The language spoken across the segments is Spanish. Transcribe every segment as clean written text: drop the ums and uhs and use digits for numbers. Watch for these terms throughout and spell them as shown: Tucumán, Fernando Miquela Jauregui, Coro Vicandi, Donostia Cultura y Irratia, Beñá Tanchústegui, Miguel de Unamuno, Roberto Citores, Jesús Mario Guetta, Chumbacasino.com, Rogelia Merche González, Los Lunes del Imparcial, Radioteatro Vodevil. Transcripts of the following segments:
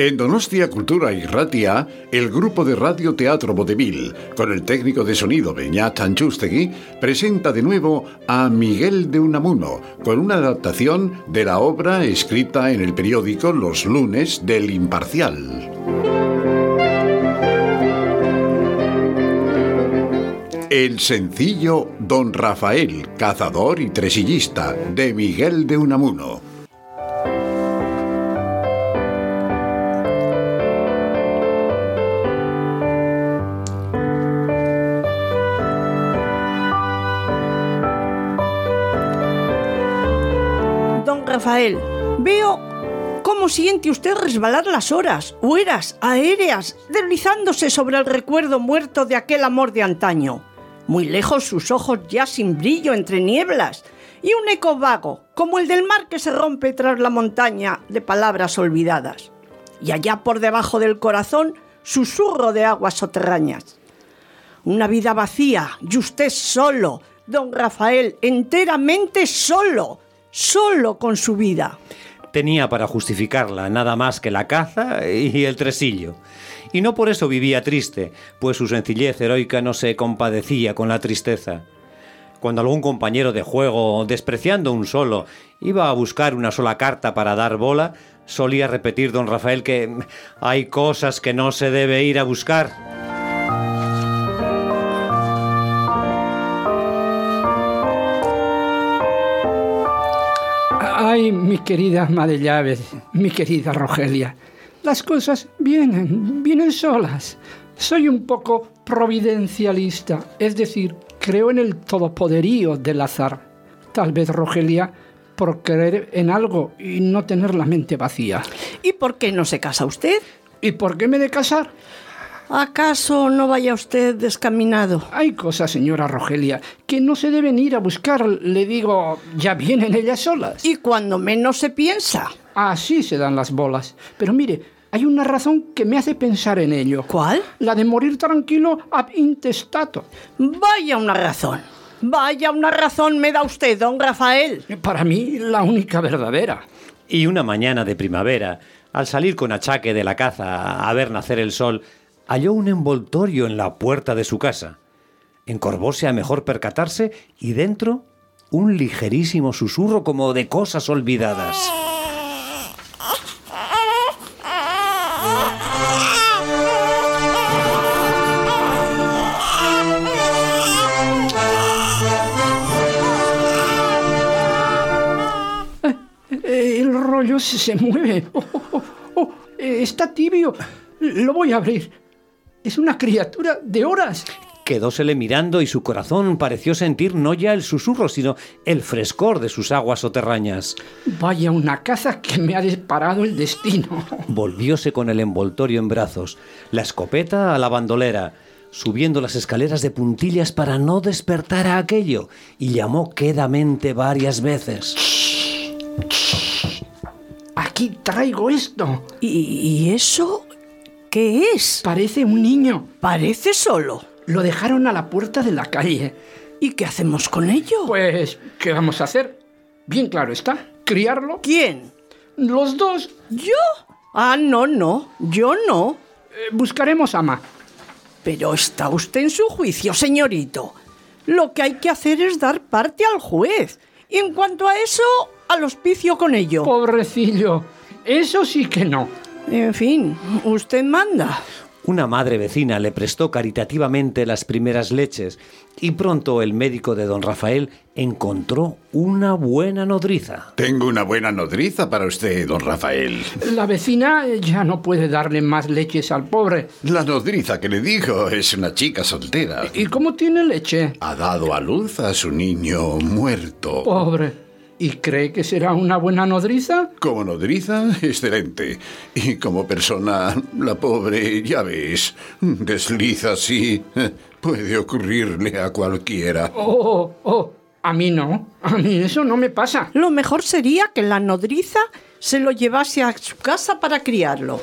En Donostia Cultura y Irratia, el grupo de Radioteatro Vodevil, con el técnico de sonido Beñá Tanchústegui, presenta de nuevo a Miguel de Unamuno, con una adaptación de la obra escrita en el periódico Los Lunes del Imparcial. El sencillo Don Rafael, cazador y tresillista, de Miguel de Unamuno. Rafael, veo cómo siente usted resbalar las horas, hueras, aéreas, deslizándose sobre el recuerdo muerto de aquel amor de antaño. Muy lejos sus ojos ya sin brillo entre nieblas, y un eco vago, como el del mar que se rompe tras la montaña de palabras olvidadas. Y allá por debajo del corazón, susurro de aguas soterrañas. Una vida vacía, y usted solo, don Rafael, enteramente solo. Solo con su vida. Tenía para justificarla nada más que la caza y el tresillo. Y no por eso vivía triste, pues su sencillez heroica no se compadecía con la tristeza. Cuando algún compañero de juego, despreciando un solo, iba a buscar una sola carta para dar bola, solía repetir don Rafael que hay cosas que no se debe ir a buscar. Ay, mi querida ama de llaves, mi querida Rogelia, las cosas vienen solas. Soy un poco providencialista, es decir, creo en el todopoderío del azar. Tal vez, Rogelia, por creer en algo y no tener la mente vacía. ¿Y por qué no se casa usted? ¿Y por qué me he de casar? ¿Acaso no vaya usted descaminado? Hay cosas, señora Rogelia, que no se deben ir a buscar, le digo, ya vienen ellas solas. Y cuando menos se piensa. Así se dan las bolas. Pero mire, hay una razón que me hace pensar en ello. ¿Cuál? La de morir tranquilo ab intestato. Vaya una razón. Vaya una razón me da usted, don Rafael. Para mí, la única verdadera. Y una mañana de primavera, al salir con achaque de la caza a ver nacer el sol, halló un envoltorio en la puerta de su casa. Encorvóse a mejor percatarse y dentro un ligerísimo susurro como de cosas olvidadas. El rollo se mueve. Está tibio. Lo voy a abrir. ¡Es una criatura de horas! Quedósele mirando y su corazón pareció sentir no ya el susurro, sino el frescor de sus aguas soterrañas. ¡Vaya una caza que me ha disparado el destino! Volvióse con el envoltorio en brazos, la escopeta a la bandolera, subiendo las escaleras de puntillas para no despertar a aquello, y llamó quedamente varias veces. ¡Aquí traigo esto! ¿Y eso...? ¿Qué es? Parece un niño. Parece solo. Lo dejaron a la puerta de la calle. ¿Y qué hacemos con ello? Pues, ¿qué vamos a hacer? Bien claro está. ¿Criarlo? ¿Quién? Los dos. ¿Yo? Ah, no. Yo no. Buscaremos ama. Pero está usted en su juicio, señorito. Lo que hay que hacer es dar parte al juez. Y en cuanto a eso, al hospicio con ello. Pobrecillo. Eso sí que no. En fin, usted manda. Una madre vecina le prestó caritativamente las primeras leches y pronto el médico de don Rafael encontró una buena nodriza. Tengo una buena nodriza para usted, don Rafael. La vecina ya no puede darle más leches al pobre. La nodriza que le dijo es una chica soltera. ¿Y cómo tiene leche? Ha dado a luz a su niño muerto. Pobre. ¿Y cree que será una buena nodriza? Como nodriza, excelente. Y como persona, la pobre, ya ves, desliza así. Puede ocurrirle a cualquiera. A mí no. A mí eso no me pasa. Lo mejor sería que la nodriza se lo llevase a su casa para criarlo.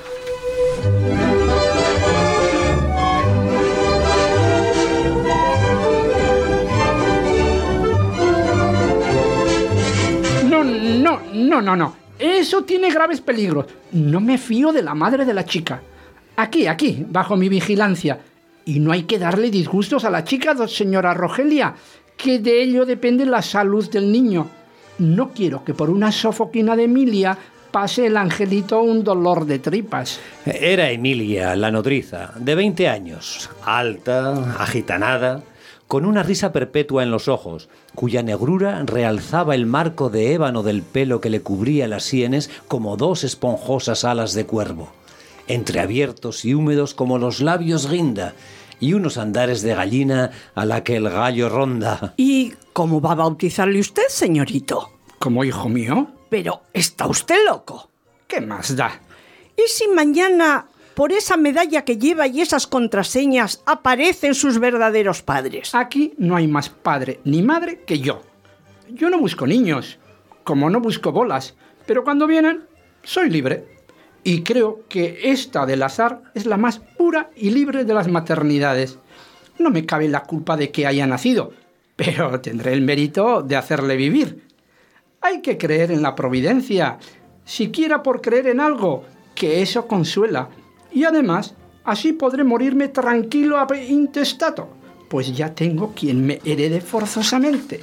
No. Eso tiene graves peligros. No me fío de la madre de la chica. Aquí, bajo mi vigilancia. Y no hay que darle disgustos a la chica, señora Rogelia, que de ello depende la salud del niño. No quiero que por una sofoquina de Emilia pase el angelito un dolor de tripas. Era Emilia, la nodriza, de 20 años, alta, agitanada, con una risa perpetua en los ojos, cuya negrura realzaba el marco de ébano del pelo que le cubría las sienes como dos esponjosas alas de cuervo, entreabiertos y húmedos como los labios guinda, y unos andares de gallina a la que el gallo ronda. ¿Y cómo va a bautizarle usted, señorito? ¿Como hijo mío? Pero está usted loco. ¿Qué más da? ¿Y si mañana, por esa medalla que lleva y esas contraseñas, aparecen sus verdaderos padres? Aquí no hay más padre ni madre que yo. Yo no busco niños, como no busco bolas, pero cuando vienen, soy libre. Y creo que esta del azar es la más pura y libre de las maternidades. No me cabe la culpa de que haya nacido, pero tendré el mérito de hacerle vivir. Hay que creer en la providencia, siquiera por creer en algo, que eso consuela. Y además, así podré morirme tranquilo e intestato, pues ya tengo quien me herede forzosamente.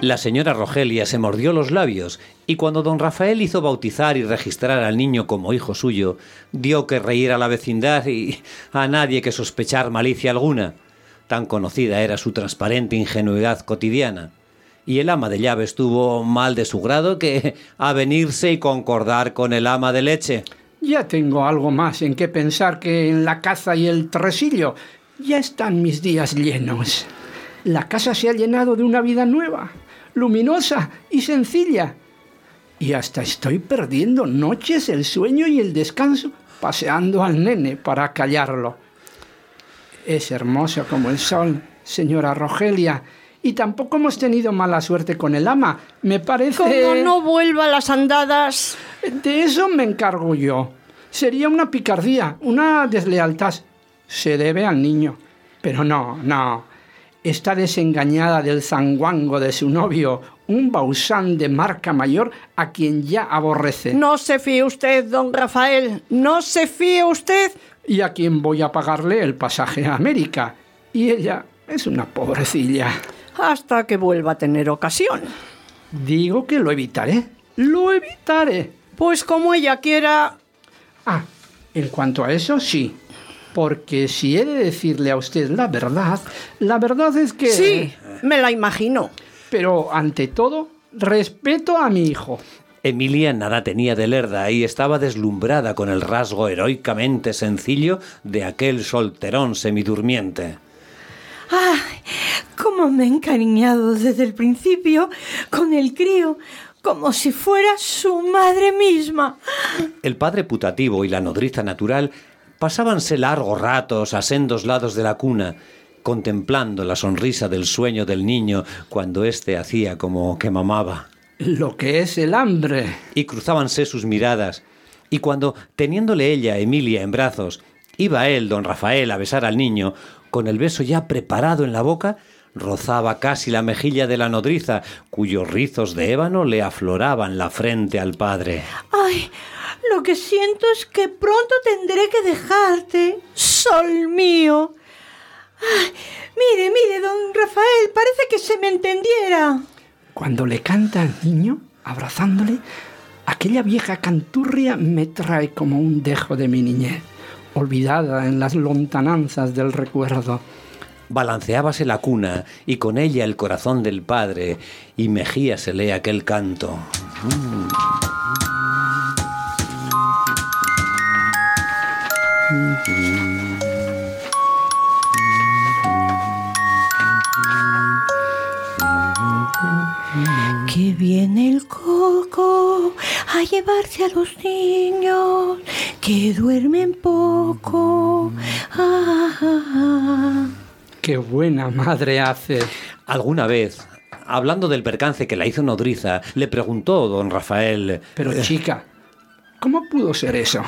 La señora Rogelia se mordió los labios y cuando don Rafael hizo bautizar y registrar al niño como hijo suyo, dio que reír a la vecindad y a nadie que sospechar malicia alguna. Tan conocida era su transparente ingenuidad cotidiana. Y el ama de llave estuvo mal de su grado que avenirse y concordar con el ama de leche. Ya tengo algo más en qué pensar que en la caza y el tresillo. Ya están mis días llenos. La casa se ha llenado de una vida nueva, luminosa y sencilla. Y hasta estoy perdiendo noches, el sueño y el descanso, paseando al nene para callarlo. Es hermoso como el sol, señora Rogelia, y tampoco hemos tenido mala suerte con el ama, me parece... Como no vuelva a las andadas... De eso me encargo yo. Sería una picardía, una deslealtad. Se debe al niño. Pero no... Está desengañada del zanguango de su novio, un bausán de marca mayor a quien ya aborrece. No se fíe usted, don Rafael, no se fíe usted. ¿Y a quién voy a pagarle el pasaje a América? Y ella es una pobrecilla. Hasta que vuelva a tener ocasión. Digo que lo evitaré. Pues como ella quiera... Ah, en cuanto a eso, sí. Porque si he de decirle a usted la verdad es que... Sí, me la imagino. Pero ante todo, respeto a mi hijo. Emilia nada tenía de lerda y estaba deslumbrada con el rasgo heroicamente sencillo de aquel solterón semidurmiente. ¡Ah! Cómo me he encariñado desde el principio con el crío, como si fuera su madre misma. El padre putativo y la nodriza natural... Pasábanse largos ratos a sendos lados de la cuna, contemplando la sonrisa del sueño del niño cuando éste hacía como que mamaba. Lo que es el hambre. Y cruzábanse sus miradas. Y cuando, teniéndole ella, Emilia, en brazos, iba él, don Rafael, a besar al niño, con el beso ya preparado en la boca, rozaba casi la mejilla de la nodriza, cuyos rizos de ébano le afloraban la frente al padre. ¡Ay! Lo que siento es que pronto tendré que dejarte, sol mío. Ay, mire, don Rafael, parece que se me entendiera. Cuando le canta al niño, abrazándole, aquella vieja canturria me trae como un dejo de mi niñez, olvidada en las lontananzas del recuerdo. Balanceábase la cuna y con ella el corazón del padre y mejíasele aquel canto. Que viene el coco a llevarse a los niños que duermen poco. Ah, ah, ah. Qué buena madre hace. Alguna vez, hablando del percance que la hizo nodriza, le preguntó don Rafael: Pero chica, ¿Cómo pudo ser eso?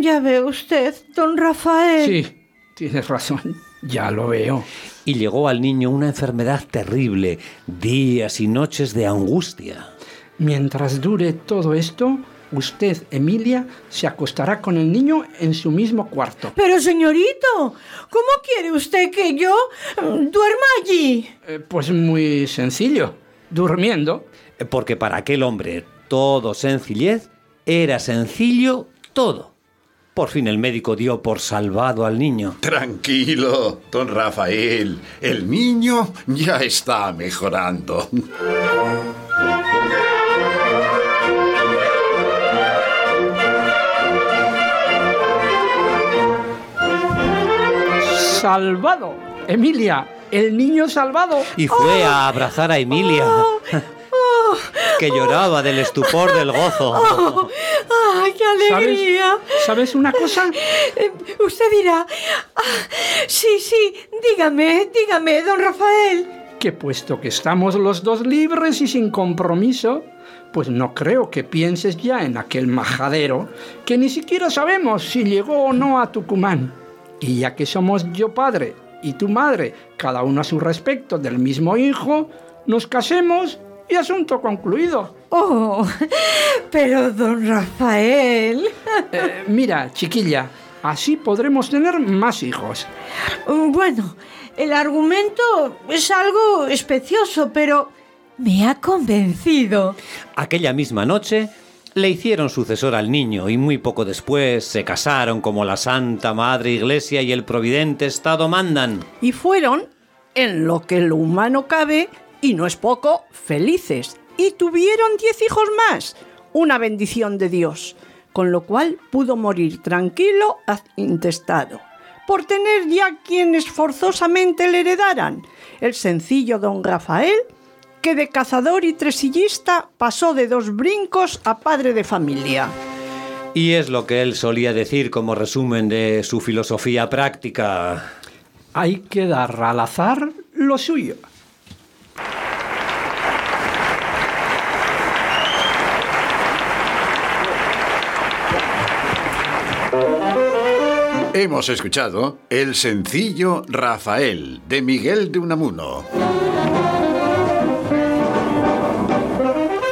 Ya ve usted, don Rafael. Sí, tienes razón, ya lo veo. Y llegó al niño una enfermedad terrible, días y noches de angustia. Mientras dure todo esto, usted, Emilia, se acostará con el niño en su mismo cuarto. Pero, señorito, ¿cómo quiere usted que yo duerma allí? Pues muy sencillo, durmiendo. Porque para aquel hombre todo sencillez era sencillo todo. Por fin el médico dio por salvado al niño. Tranquilo, don Rafael, el niño ya está mejorando. ¡Salvado! ¡Emilia! ¡El niño salvado! Y fue a abrazar a Emilia, que lloraba del estupor del gozo. Oh, ¡ay, qué alegría! ¿Sabes una cosa? Usted dirá... Sí, dígame, don Rafael. Que puesto que estamos los dos libres y sin compromiso, pues no creo que pienses ya en aquel majadero que ni siquiera sabemos si llegó o no a Tucumán. Y ya que somos yo padre y tu madre, cada uno a su respecto del mismo hijo, nos casemos y asunto concluido. ¡Oh! Pero, don Rafael... mira, chiquilla, así podremos tener más hijos. Bueno, el argumento es algo especioso, pero me ha convencido. Aquella misma noche... le hicieron sucesor al niño y muy poco después se casaron como la Santa Madre Iglesia y el Providente Estado mandan. Y fueron, en lo que lo humano cabe, y no es poco, felices. Y tuvieron 10 hijos más, una bendición de Dios, con lo cual pudo morir tranquilo ad intestado, por tener ya quienes forzosamente le heredaran, el sencillo don Rafael, que de cazador y tresillista pasó de 2 brincos a padre de familia. Y es lo que él solía decir como resumen de su filosofía práctica. Hay que dar al azar lo suyo. Hemos escuchado El sencillo Rafael, de Miguel de Unamuno.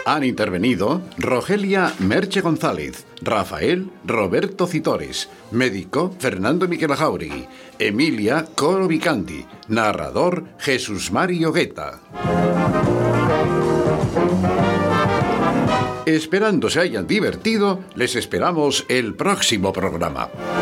Han intervenido Rogelia Merche González, Rafael Roberto Citores, médico Fernando Miquela Jauregui, Emilia Coro Vicandi, narrador Jesús Mario Guetta. Esperando se hayan divertido, les esperamos el próximo programa.